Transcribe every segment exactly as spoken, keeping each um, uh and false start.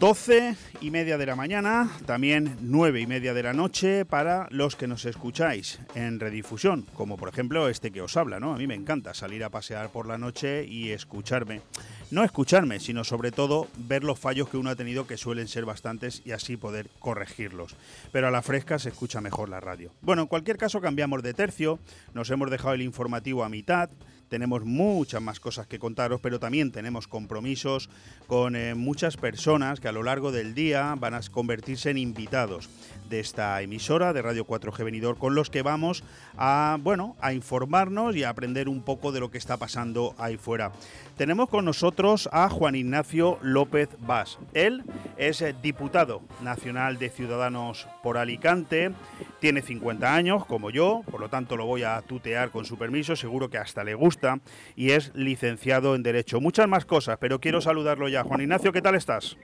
doce y media de la mañana, también nueve y media de la noche para los que nos escucháis en redifusión, como por ejemplo este que os habla, ¿no? A mí me encanta salir a pasear por la noche y escucharme. No escucharme, sino sobre todo ver los fallos que uno ha tenido, que suelen ser bastantes, y así poder corregirlos. Pero a la fresca se escucha mejor la radio. Bueno, en cualquier caso cambiamos de tercio, nos hemos dejado el informativo a mitad. Tenemos muchas más cosas que contaros, pero también tenemos compromisos con eh, muchas personas que a lo largo del día van a convertirse en invitados de esta emisora de Radio cuatro G Benidorm, con los que vamos a, bueno, a informarnos y a aprender un poco de lo que está pasando ahí fuera. Tenemos con nosotros a Juan Ignacio López Bas. Él es diputado nacional de Ciudadanos por Alicante, tiene cincuenta años, como yo, por lo tanto lo voy a tutear con su permiso, seguro que hasta le gusta. Y es licenciado en Derecho. Muchas más cosas, pero quiero saludarlo ya. Juan Ignacio, ¿qué tal estás?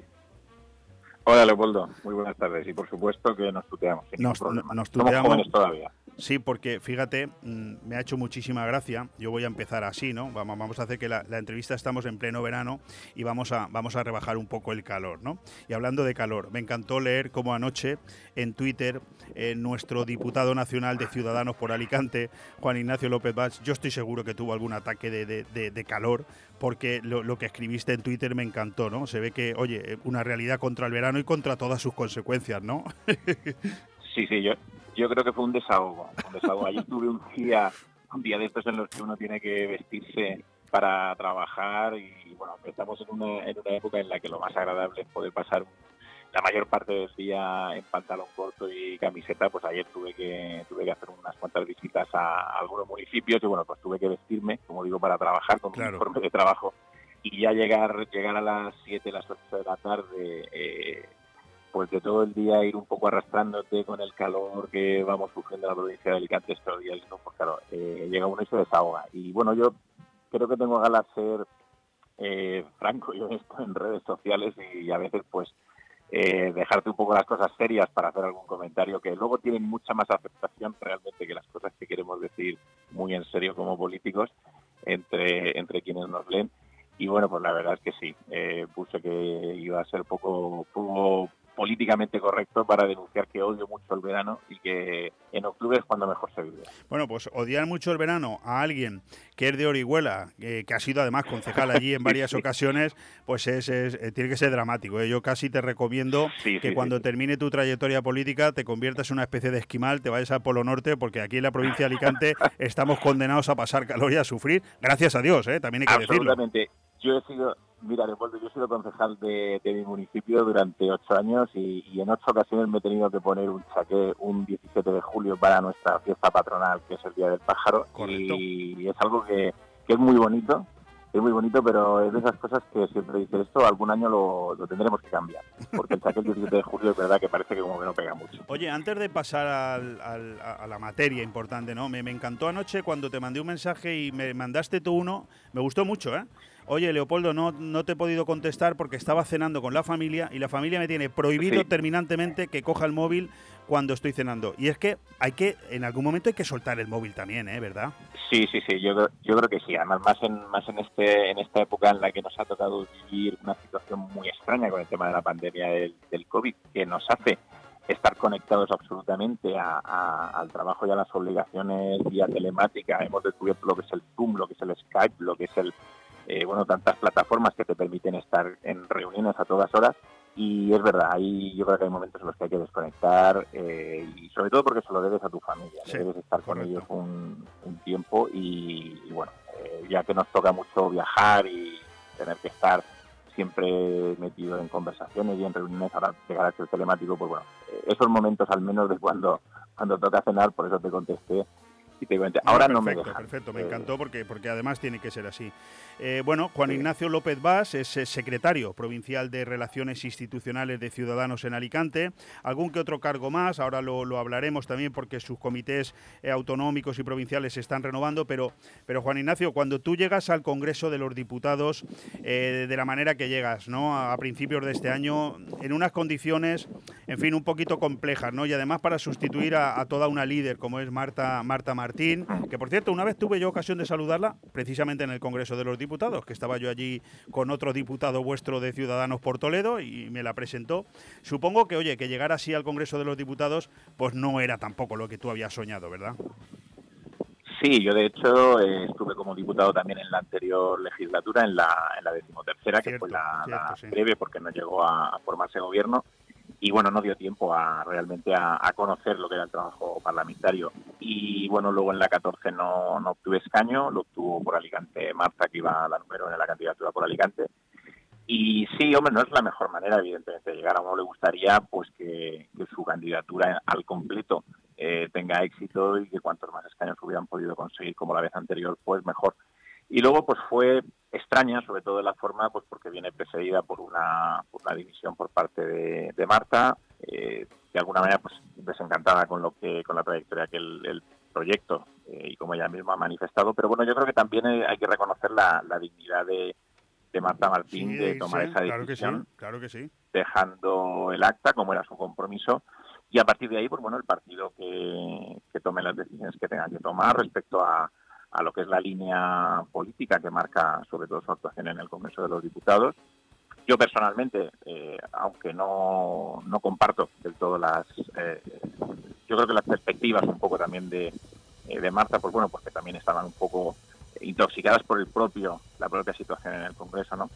Hola, Leopoldo. Muy buenas tardes. Y por supuesto que nos tuteamos. Nos, nos tuteamos. Somos jóvenes todavía. Sí, porque fíjate, me ha hecho muchísima gracia. Yo voy a empezar así, ¿no? Vamos, vamos a hacer que la, la entrevista, estamos en pleno verano y vamos a, vamos a rebajar un poco el calor, ¿no? Y hablando de calor, me encantó leer cómo anoche en Twitter eh, nuestro diputado nacional de Ciudadanos por Alicante, Juan Ignacio López Bas, yo estoy seguro que tuvo algún ataque de, de, de, de calor, porque lo, lo que escribiste en Twitter me encantó, ¿no? Se ve que, oye, una realidad contra el verano y contra todas sus consecuencias, ¿no? Sí, sí, yo... Yo creo que fue un desahogo, un desahogo. Ayer tuve un día, un día de estos en los que uno tiene que vestirse para trabajar y, bueno, estamos en una, en una época en la que lo más agradable es poder pasar la mayor parte del día en pantalón corto y camiseta. Pues ayer tuve que tuve que hacer unas cuantas visitas a, a algunos municipios y, bueno, pues tuve que vestirme, como digo, para trabajar con claro. mi uniforme de trabajo y ya llegar llegar a las siete, las ocho de la tarde. Eh, Pues de todo el día ir un poco arrastrándote con el calor que vamos sufriendo en la provincia de Alicante estos días, ¿no? Pues claro, eh, llega uno y se desahoga. Y bueno, yo creo que tengo ganas de ser eh, franco y honesto en redes sociales y a veces pues eh, dejarte un poco las cosas serias para hacer algún comentario que luego tienen mucha más aceptación realmente que las cosas que queremos decir muy en serio como políticos entre, entre quienes nos leen. Y bueno, pues la verdad es que sí, eh, puse que iba a ser poco... poco políticamente correcto para denunciar que odio mucho el verano y que en octubre es cuando mejor se vive. Bueno, pues odiar mucho el verano a alguien que es de Orihuela, que, que ha sido además concejal allí en varias sí, ocasiones, pues es, es tiene que ser dramático, ¿eh? Yo casi te recomiendo sí, que sí, cuando sí. termine tu trayectoria política te conviertas en una especie de esquimal, te vayas al Polo Norte, porque aquí en la provincia de Alicante estamos condenados a pasar calor y a sufrir, gracias a Dios, ¿eh? También hay que Absolutamente. decirlo. Absolutamente. Yo he sido... Mira, Leopoldo, yo he sido concejal de, de mi municipio durante ocho años y, y en ocho ocasiones me he tenido que poner un chaqué un diecisiete de julio para nuestra fiesta patronal, que es el Día del Pájaro. Correcto. Y es algo que, que es muy bonito, es muy bonito, pero es de esas cosas que siempre dice esto, algún año lo, lo tendremos que cambiar, porque el chaqué el diecisiete de julio es verdad que parece que como que no pega mucho. Oye, antes de pasar al, al, a la materia importante, ¿no? Me, me encantó anoche cuando te mandé un mensaje y me mandaste tú uno, me gustó mucho, ¿eh? Oye, Leopoldo, no, no te he podido contestar porque estaba cenando con la familia y la familia me tiene prohibido sí. terminantemente que coja el móvil cuando estoy cenando. Y es que hay que, en algún momento hay que soltar el móvil también, ¿eh? ¿Verdad? Sí, sí, sí. Yo, yo creo que sí. Además, más en más en este en esta época en la que nos ha tocado vivir una situación muy extraña con el tema de la pandemia del, del COVID, que nos hace estar conectados absolutamente a, a, al trabajo y a las obligaciones vía telemática. Hemos descubierto lo que es el Zoom, lo que es el Skype, lo que es el Eh, bueno, tantas plataformas que te permiten estar en reuniones a todas horas y es verdad, ahí yo creo que hay momentos en los que hay que desconectar eh, y sobre todo porque se lo debes a tu familia, sí, debes estar con correcto. ellos un, un tiempo y, y bueno, eh, ya que nos toca mucho viajar y tener que estar siempre metido en conversaciones y en reuniones ahora de carácter telemático, pues bueno, eh, esos momentos al menos de cuando, cuando toca cenar, por eso te contesté. Ahora no, perfecto, no me deja. Perfecto, me encantó porque, porque además tiene que ser así. Eh, bueno, Juan sí. Ignacio López Bas es secretario provincial de Relaciones Institucionales de Ciudadanos en Alicante. Algún que otro cargo más, ahora lo, lo hablaremos también porque sus comités eh, autonómicos y provinciales se están renovando, pero, pero Juan Ignacio, cuando tú llegas al Congreso de los Diputados eh, de la manera que llegas, ¿no? A, a principios de este año, en unas condiciones en fin, un poquito complejas, ¿no? Y además para sustituir a, a toda una líder como es Marta, Marta Martín, que por cierto, una vez tuve yo ocasión de saludarla precisamente en el Congreso de los Diputados, que estaba yo allí con otro diputado vuestro de Ciudadanos por Toledo y me la presentó. Supongo que, oye, que llegar así al Congreso de los Diputados, pues no era tampoco lo que tú habías soñado, ¿verdad? Sí, yo de hecho eh, estuve como diputado también en la anterior legislatura, en la, en la decimotercera, cierto, que fue la, cierto, la sí. breve, porque no llegó a formarse gobierno, y bueno, no dio tiempo a realmente a, a conocer lo que era el trabajo parlamentario. Y bueno, luego en la catorce no, no obtuve escaño, lo obtuvo por Alicante Marta, que iba a la número uno en la candidatura por Alicante. Y sí, hombre, no es la mejor manera, evidentemente, de llegar. A uno le gustaría pues que, que su candidatura al completo eh, tenga éxito y que cuantos más escaños hubieran podido conseguir como la vez anterior, pues mejor. Y luego pues fue extraña, sobre todo en la forma, pues porque viene precedida por una, por una división por parte de, de Marta, eh, de alguna manera pues desencantada con lo que con la trayectoria que el, el proyecto eh, y como ella misma ha manifestado. Pero bueno, yo creo que también hay que reconocer la, la dignidad de de Marta Martín, sí, de tomar sí, esa decisión, claro que sí, claro que sí. Dejando el acta como era su compromiso, y a partir de ahí, pues bueno, el partido que, que tome las decisiones que tenga que tomar respecto a, a lo que es la línea política que marca sobre todo su actuación en el Congreso de los Diputados. Yo personalmente, eh, aunque no, no comparto del todo las, eh, yo creo que las perspectivas un poco también de, eh, de Marta, pues bueno, porque también estaban un poco intoxicadas por el propio la propia situación en el Congreso, ¿no?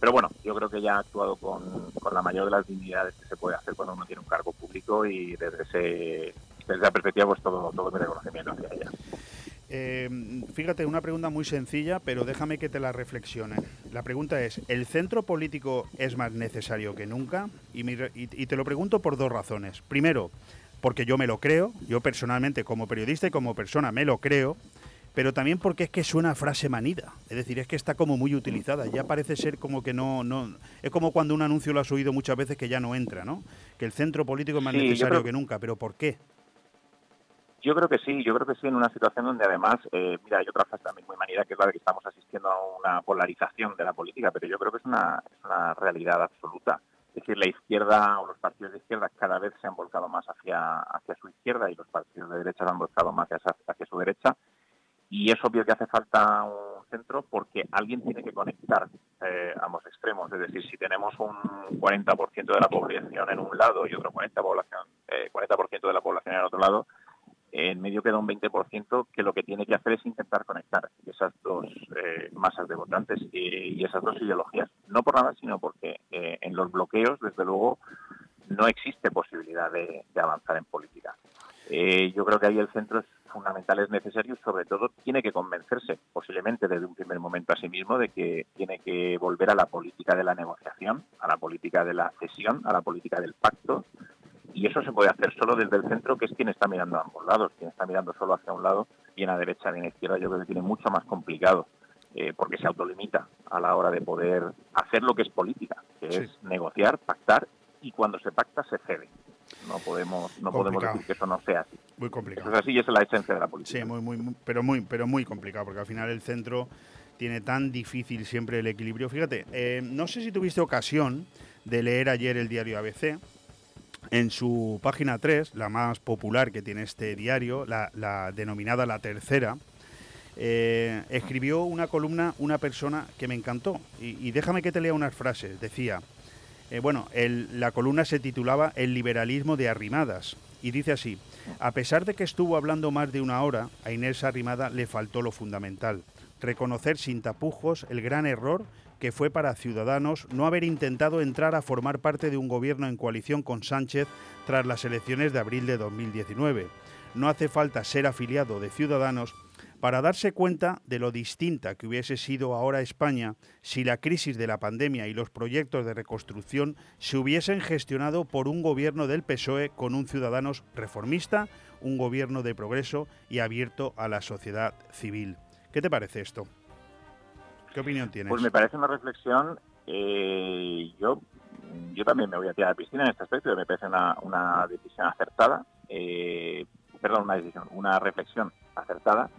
Pero bueno, yo creo que ya ha actuado con, con la mayor de las dignidades que se puede hacer cuando uno tiene un cargo público, y desde ese desde esa perspectiva pues todo todo mi reconocimiento hacia ella. Eh, fíjate, una pregunta muy sencilla, pero déjame que te la reflexione. La pregunta es, ¿el centro político es más necesario que nunca? Y, mi, y, y te lo pregunto por dos razones. Primero, porque yo me lo creo, yo personalmente como periodista y como persona me lo creo, pero también porque es que es una frase manida, es decir, es que está como muy utilizada, ya parece ser como que no... no es como cuando un anuncio lo has oído muchas veces que ya no entra, ¿no? Que el centro político es más sí, necesario creo, que nunca, pero ¿por qué? Yo creo que sí, yo creo que sí, en una situación donde además, eh, mira, hay otra frase también muy manida, que es la de que estamos asistiendo a una polarización de la política, pero yo creo que es una, es una realidad absoluta. Es decir, la izquierda o los partidos de izquierda cada vez se han volcado más hacia, hacia su izquierda, y los partidos de derecha se han volcado más hacia, hacia su derecha. Y es obvio que hace falta un centro porque alguien tiene que conectar eh, ambos extremos. Es decir, si tenemos un cuarenta por ciento de la población en un lado y otro cuarenta, población, eh, cuarenta por ciento de la población en el otro lado, eh, en medio queda un veinte por ciento que lo que tiene que hacer es intentar conectar esas dos eh, masas de votantes y, y esas dos ideologías. No por nada, sino porque eh, en los bloqueos, desde luego, no existe posibilidad de, de avanzar en política. Eh, yo creo que ahí el centro es fundamental, es necesario, y sobre todo tiene que convencerse, posiblemente desde un primer momento a sí mismo, de que tiene que volver a la política de la negociación, a la política de la cesión, a la política del pacto, y eso se puede hacer solo desde el centro, que es quien está mirando a ambos lados. Quien está mirando solo hacia un lado, bien a derecha, bien a izquierda, yo creo que tiene mucho más complicado, eh, porque se autolimita a la hora de poder hacer lo que es política, que sí. es negociar, pactar, y cuando se pacta se cede. No podemos no complicado. podemos decir que eso no sea así. Muy complicado. Eso es así y esa es la esencia de la política. Sí, muy, muy, muy, pero, muy, pero muy complicado, porque al final el centro tiene tan difícil siempre el equilibrio. Fíjate, eh, no sé si tuviste ocasión de leer ayer el diario A B C. En su página tres, la más popular que tiene este diario, la, la denominada La Tercera, eh, escribió una columna una persona que me encantó. Y, y déjame que te lea unas frases. Decía... Eh, bueno, el, la columna se titulaba El liberalismo de Arrimadas y dice así: a pesar de que estuvo hablando más de una hora, a Inés Arrimadas le faltó lo fundamental, reconocer sin tapujos el gran error que fue para Ciudadanos no haber intentado entrar a formar parte de un gobierno en coalición con Sánchez tras las elecciones de abril de dos mil diecinueve. No hace falta ser afiliado de Ciudadanos para darse cuenta de lo distinta que hubiese sido ahora España si la crisis de la pandemia y los proyectos de reconstrucción se hubiesen gestionado por un gobierno del P S O E con un Ciudadanos reformista, un gobierno de progreso y abierto a la sociedad civil. ¿Qué te parece esto? ¿Qué opinión tienes? Pues me parece una reflexión, eh, yo, yo también me voy a tirar a la piscina en este aspecto, me parece una, una decisión acertada, eh, perdón, una decisión, una reflexión acertada,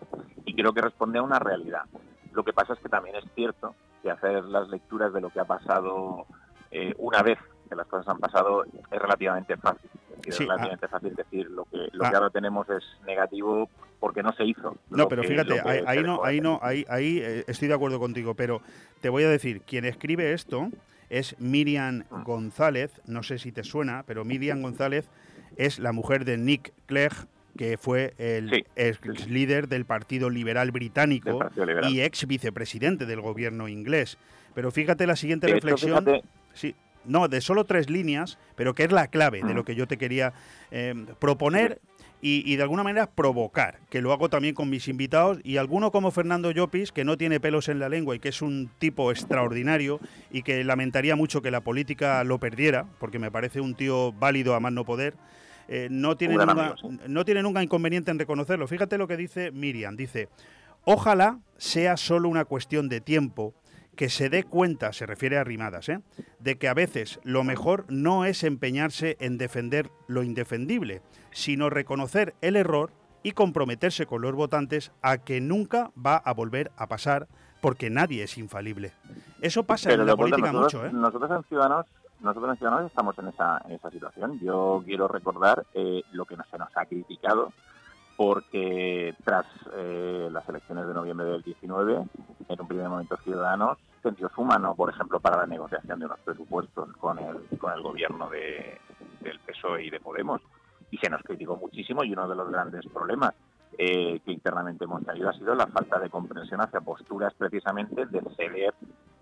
y creo que responde a una realidad. Lo que pasa es que también es cierto que hacer las lecturas de lo que ha pasado eh, una vez que las cosas han pasado, es relativamente fácil. Es sí, relativamente ah, fácil decir lo que lo ah, que ahora tenemos es negativo porque no se hizo. No, pero que, fíjate, ahí, ahí no, ahí no, ahí, ahí eh, estoy de acuerdo contigo, pero te voy a decir, quien escribe esto es Miriam González, no sé si te suena, pero Miriam González es la mujer de Nick Clegg, que fue el sí, ex sí. líder del Partido Liberal Británico Partido Liberal. y ex vicepresidente del gobierno inglés. Pero fíjate la siguiente de reflexión. Esto, fíjate, sí, no, de solo tres líneas, pero que es la clave uh-huh. de lo que yo te quería eh, proponer y, y de alguna manera provocar, que lo hago también con mis invitados, y alguno como Fernando Llopis, que no tiene pelos en la lengua y que es un tipo extraordinario y que lamentaría mucho que la política lo perdiera, porque me parece un tío válido a más no poder. Eh, no, tiene nunca, amigo, sí. no tiene nunca inconveniente en reconocerlo. Fíjate lo que dice Miriam, dice: ojalá sea solo una cuestión de tiempo que se dé cuenta, se refiere a Arrimadas, ¿eh? de que a veces lo mejor no es empeñarse en defender lo indefendible, sino reconocer el error y comprometerse con los votantes a que nunca va a volver a pasar, porque nadie es infalible. Eso pasa Pero en la política nosotros, mucho, ¿eh? Nosotros en Ciudadanos Nosotros en Ciudadanos estamos en esa, en esa situación. Yo quiero recordar eh, lo que se nos ha criticado, porque tras eh, las elecciones de noviembre del diecinueve, en un primer momento Ciudadanos sentió su mano, por ejemplo, para la negociación de unos presupuestos con el, con el gobierno de, del P S O E y de Podemos. Y se nos criticó muchísimo, y uno de los grandes problemas eh, que internamente hemos tenido ha sido la falta de comprensión hacia posturas precisamente de ceder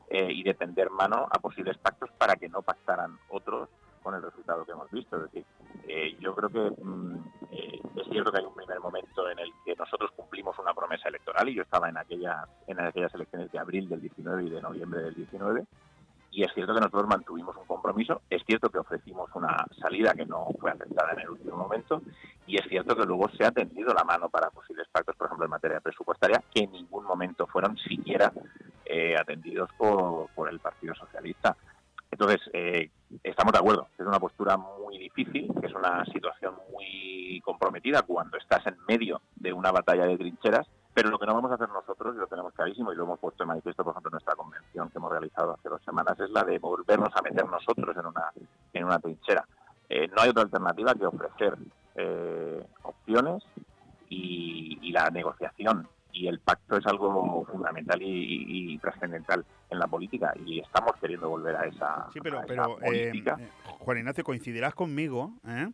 Eh, y de tender mano a posibles pactos para que no pactaran otros con el resultado que hemos visto. Es decir, eh, yo creo que mm, eh, es cierto que hay un primer momento en el que nosotros cumplimos una promesa electoral, y yo estaba en aquellas, en aquellas elecciones de abril del diecinueve y de noviembre del diecinueve, y es cierto que nosotros mantuvimos un compromiso, es cierto que ofrecimos una salida que no fue aceptada en el último momento, y es cierto que luego se ha tendido la mano para posibles pactos, por ejemplo, en materia presupuestaria, que en ningún momento fueron siquiera Eh, atendidos por, por el Partido Socialista. Entonces, eh, estamos de acuerdo, es una postura muy difícil, es una situación muy comprometida cuando estás en medio de una batalla de trincheras, pero lo que no vamos a hacer nosotros, y lo tenemos clarísimo, y lo hemos puesto en manifiesto, por ejemplo, en nuestra convención que hemos realizado hace dos semanas, es la de volvernos a meter nosotros en una, en una trinchera. Eh, no hay otra alternativa que ofrecer eh, opciones y, y la negociación. Y el pacto es algo fundamental y, y, y trascendental en la política, y estamos queriendo volver a esa, sí, pero, a esa pero, política. Eh, Juan Ignacio, coincidirás conmigo ¿eh?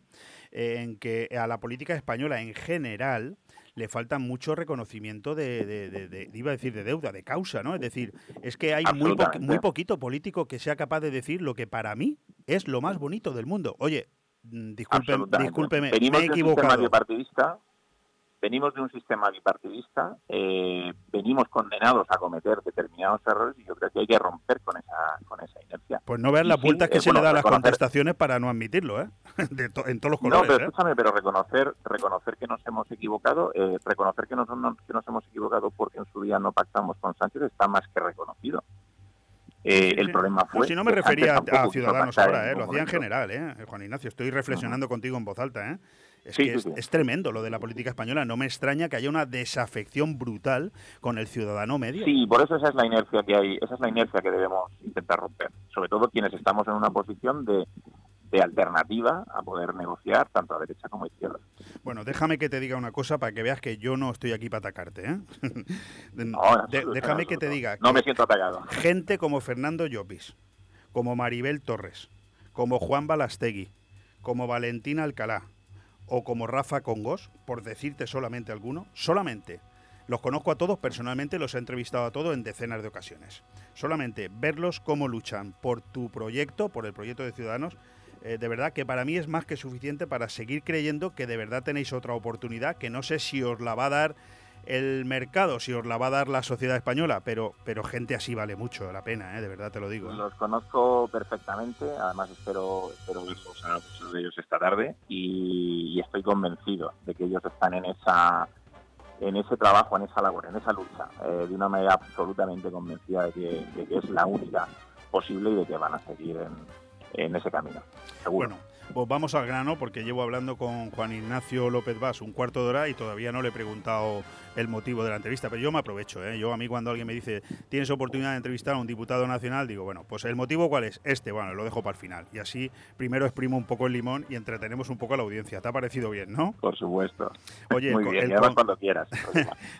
en que a la política española en general le falta mucho reconocimiento de, de, de, de, de iba a decir de deuda, de causa, ¿no? Es decir, es que hay muy, po- muy poquito político que sea capaz de decir lo que para mí es lo más bonito del mundo. Oye, discúlpeme, discúlpeme Venimos me he equivocado. Venimos de un sistema bipartidista, eh, venimos condenados a cometer determinados errores, y yo creo que hay que romper con esa con esa inercia. Pues no veas las vueltas sí, que eh, se bueno, le da a las contestaciones para no admitirlo, ¿eh? De to- en todos los colores. No, pero ¿eh? escúchame, pero reconocer reconocer que nos hemos equivocado, eh, reconocer que nos, no, que nos hemos equivocado porque en su día no pactamos con Sánchez está más que reconocido. Eh, el problema fue... No, si no me refería a Ciudadanos ahora, eh, lo hacía en general, eh, Juan Ignacio, estoy reflexionando uh-huh. contigo en voz alta, ¿eh? Es sí, que sí, es, sí. es tremendo lo de la política española. No me extraña que haya una desafección brutal con el ciudadano medio. Sí, por eso esa es la inercia que hay, esa es la inercia que debemos intentar romper. Sobre todo quienes estamos en una posición de, de alternativa a poder negociar tanto a derecha como a izquierda. Bueno, déjame que te diga una cosa para que veas que yo no estoy aquí para atacarte, ¿eh? No, absoluto, de, déjame que te diga. No que me siento atacado. Gente como Fernando Llopis, como Maribel Torres, como Juan Balastegui, como Valentina Alcalá, o como Rafa Congos, por decirte solamente alguno, solamente, los conozco a todos personalmente, los he entrevistado a todos en decenas de ocasiones, solamente verlos cómo luchan por tu proyecto, por el proyecto de Ciudadanos, eh, de verdad que para mí es más que suficiente para seguir creyendo que de verdad tenéis otra oportunidad, que no sé si os la va a dar el mercado, si os la va a dar la sociedad española, pero pero gente así vale mucho la pena, ¿eh? De verdad te lo digo, ¿eh? Los conozco perfectamente, además espero espero verlos a muchos de ellos esta tarde, y, y estoy convencido de que ellos están en esa en ese trabajo, en esa labor, en esa lucha, eh, de una manera absolutamente convencida de que, de que es la única posible y de que van a seguir en, en ese camino, seguro. Bueno, Pues vamos al grano, porque llevo hablando con Juan Ignacio López Bas un cuarto de hora y todavía no le he preguntado el motivo de la entrevista, pero yo me aprovecho, ¿eh? Yo, a mí cuando alguien me dice, tienes oportunidad de entrevistar a un diputado nacional, digo, bueno, pues el motivo ¿cuál es? Este, bueno, lo dejo para el final. Y así primero exprimo un poco el limón y entretenemos un poco a la audiencia. ¿Te ha parecido bien, no? Por supuesto. Oye, muy el, bien, el, con... cuando quieras.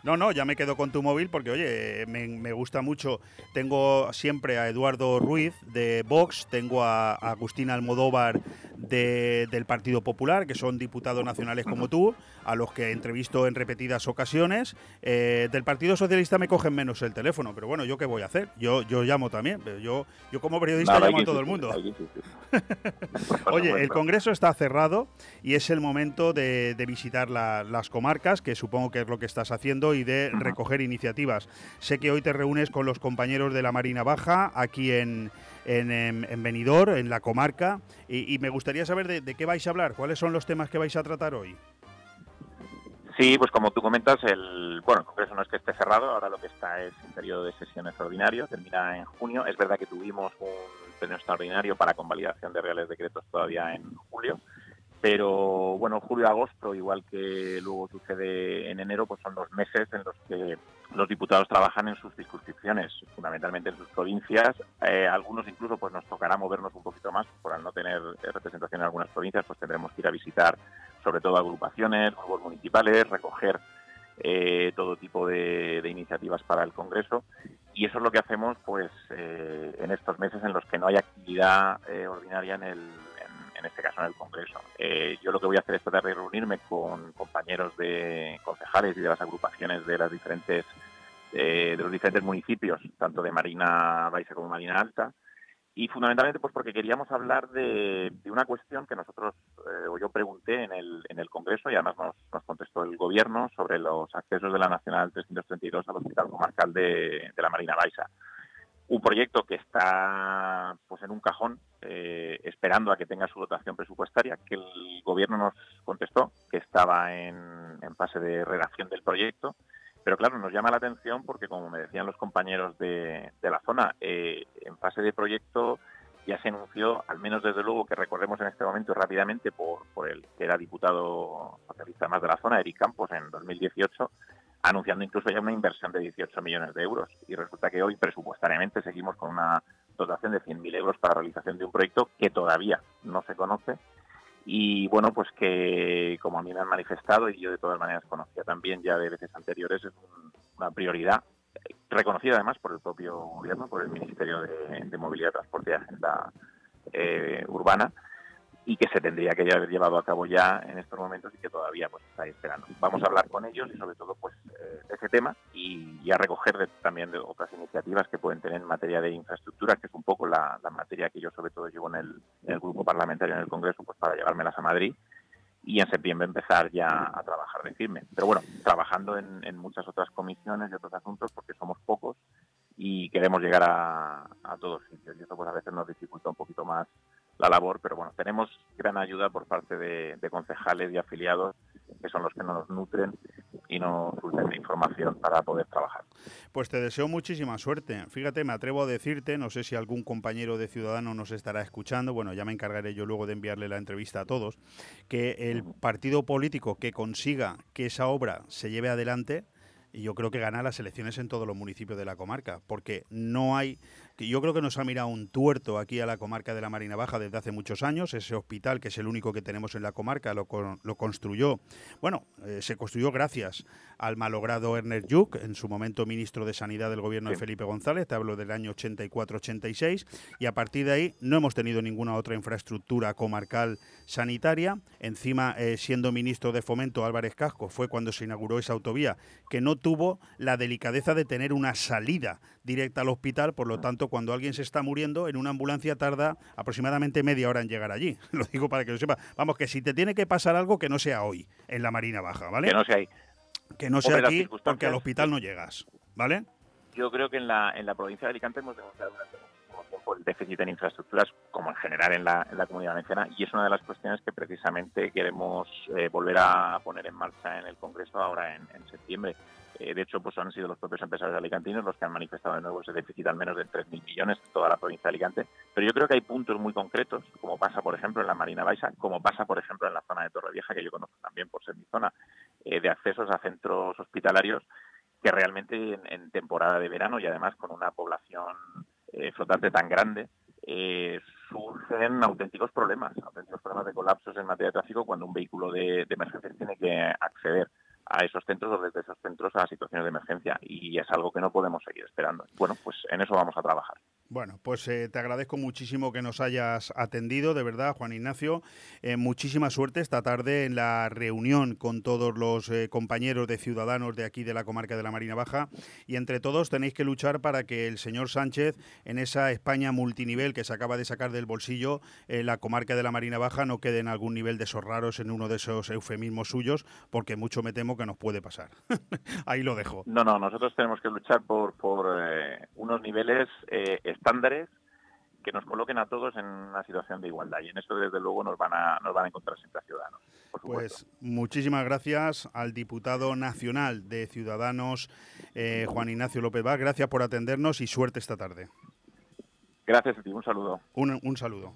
No, no, ya me quedo con tu móvil porque, oye, me, me gusta mucho. Tengo siempre a Eduardo Ruiz de Vox, tengo a, a Agustín Almodóvar de del Partido Popular, que son diputados nacionales como tú, a los que entrevisto en repetidas ocasiones. Eh, del Partido Socialista me cogen menos el teléfono, pero bueno, ¿yo qué voy a hacer? Yo yo llamo también, pero yo, yo como periodista no, llamo a todo el mundo. Oye, el Congreso está cerrado y es el momento de, de visitar la, las comarcas, que supongo que es lo que estás haciendo, y de recoger iniciativas. Sé que hoy te reúnes con los compañeros de la Marina Baja, aquí en, en, en Benidorm, en la comarca, y, y me gustaría saber a ver de, de qué vais a hablar, cuáles son los temas que vais a tratar hoy. Sí, pues como tú comentas, el bueno, el Congreso no es que esté cerrado, ahora lo que está es un periodo de sesiones ordinario, termina en junio. Es verdad que tuvimos un pleno extraordinario para convalidación de reales decretos todavía en julio, pero bueno, julio-agosto, igual que luego sucede en enero, pues son los meses en los que los diputados trabajan en sus circunscripciones, fundamentalmente en sus provincias. Eh, algunos incluso pues nos tocará movernos un poquito más, por al no tener representación en algunas provincias, pues tendremos que ir a visitar sobre todo agrupaciones, grupos municipales, recoger eh, todo tipo de, de iniciativas para el Congreso. Y eso es lo que hacemos pues eh, en estos meses en los que no hay actividad eh, ordinaria en el en este caso en el Congreso. Eh, yo lo que voy a hacer es tratar de reunirme con compañeros de concejales y de las agrupaciones de las diferentes eh, de los diferentes municipios, tanto de Marina Baixa como Marina Alta, y fundamentalmente pues porque queríamos hablar de, de una cuestión que nosotros, eh, o yo pregunté en el, en el Congreso, y además nos, nos contestó el Gobierno, sobre los accesos de la Nacional trescientos treinta y dos al Hospital Comarcal de, de la Marina Baixa. Un proyecto que está pues en un cajón, eh, esperando a que tenga su dotación presupuestaria, que el Gobierno nos contestó que estaba en, en fase de redacción del proyecto. Pero claro, nos llama la atención porque, como me decían los compañeros de, de la zona, eh, en fase de proyecto ya se anunció, al menos desde luego que recordemos en este momento rápidamente, por, por el que era diputado socialista más de la zona, Eric Campos, en dos mil dieciocho, anunciando incluso ya una inversión de dieciocho millones de euros, y resulta que hoy presupuestariamente seguimos con una dotación de cien mil euros para la realización de un proyecto que todavía no se conoce. Y bueno, pues que como a mí me han manifestado, y yo de todas maneras conocía también ya de veces anteriores, es un, una prioridad reconocida además por el propio Gobierno, por el Ministerio de, de Movilidad, Transporte y Agenda eh, Urbana, y que se tendría que haber llevado a cabo ya en estos momentos y que todavía pues está esperando. Vamos a hablar con ellos y sobre todo pues eh, ese tema y, y a recoger de, también de otras iniciativas que pueden tener en materia de infraestructura, que es un poco la, la materia que yo sobre todo llevo en el, en el grupo parlamentario, en el Congreso, pues para llevármelas a Madrid y en septiembre empezar ya a trabajar de firme. Pero bueno, trabajando en, en muchas otras comisiones y otros asuntos porque somos pocos y queremos llegar a, a todos sitios, y eso pues a veces nos dificulta un poquito más la labor, pero bueno, tenemos gran ayuda por parte de, de concejales y afiliados, que son los que nos nutren y nos surten información para poder trabajar. Pues te deseo muchísima suerte. Fíjate, me atrevo a decirte, no sé si algún compañero de Ciudadanos nos estará escuchando, bueno, ya me encargaré yo luego de enviarle la entrevista a todos, que el partido político que consiga que esa obra se lleve adelante, y yo creo que gana las elecciones en todos los municipios de la comarca, porque no hay... Yo creo que nos ha mirado un tuerto aquí a la comarca de la Marina Baja desde hace muchos años. Ese hospital, que es el único que tenemos en la comarca, lo, lo construyó... Bueno, eh, se construyó gracias al malogrado Ernest Lluch, en su momento ministro de Sanidad del Gobierno sí. de Felipe González, te hablo del año ochenta y cuatro ochenta y seis, y a partir de ahí no hemos tenido ninguna otra infraestructura comarcal sanitaria. Encima, eh, siendo ministro de Fomento Álvarez Cascos, fue cuando se inauguró esa autovía, que no tuvo la delicadeza de tener una salida directa al hospital, por lo tanto, cuando alguien se está muriendo, en una ambulancia tarda aproximadamente media hora en llegar allí. Lo digo para que lo sepa. Vamos, que si te tiene que pasar algo, que no sea hoy, en la Marina Baja, ¿vale? Que no sea ahí. Que no sea aquí, porque al hospital no llegas, ¿vale? Yo creo que en la, en la provincia de Alicante hemos demostrado durante muchísimo tiempo el déficit en infraestructuras, como en general en la, en la comunidad valenciana, y es una de las cuestiones que precisamente queremos eh, volver a poner en marcha en el Congreso ahora en, en septiembre. Eh, de hecho, pues han sido los propios empresarios alicantinos los que han manifestado de nuevo ese déficit al menos de tres mil millones en toda la provincia de Alicante. Pero yo creo que hay puntos muy concretos, como pasa, por ejemplo, en la Marina Baixa, como pasa, por ejemplo, en la zona de Torrevieja, que yo conozco también por ser mi zona, eh, de accesos a centros hospitalarios, que realmente en, en temporada de verano y además con una población eh, flotante tan grande, eh, surgen auténticos problemas, auténticos problemas de colapsos en materia de tráfico cuando un vehículo de, de emergencias tiene que acceder a esos centros o desde esos centros a situaciones de emergencia, y es algo que no podemos seguir esperando. Bueno, pues en eso vamos a trabajar. Bueno, pues eh, te agradezco muchísimo que nos hayas atendido, de verdad, Juan Ignacio. Eh, muchísima suerte esta tarde en la reunión con todos los eh, compañeros de Ciudadanos de aquí de la comarca de la Marina Baja, y entre todos tenéis que luchar para que el señor Sánchez, en esa España multinivel que se acaba de sacar del bolsillo, eh, la comarca de la Marina Baja no quede en algún nivel de esos raros, en uno de esos eufemismos suyos, porque mucho me temo que nos puede pasar. Ahí lo dejo. No, no, nosotros tenemos que luchar por, por eh, unos niveles eh, estándares que nos coloquen a todos en una situación de igualdad, y en eso desde luego nos van a nos van a encontrar siempre a Ciudadanos. Pues muchísimas gracias al diputado nacional de Ciudadanos, eh, Juan Ignacio López Bas. Gracias por atendernos y suerte esta tarde. Gracias a ti, un saludo. Un, un saludo.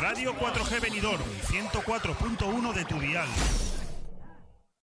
Radio cuatro G Benidorm, ciento cuatro punto uno de tu dial.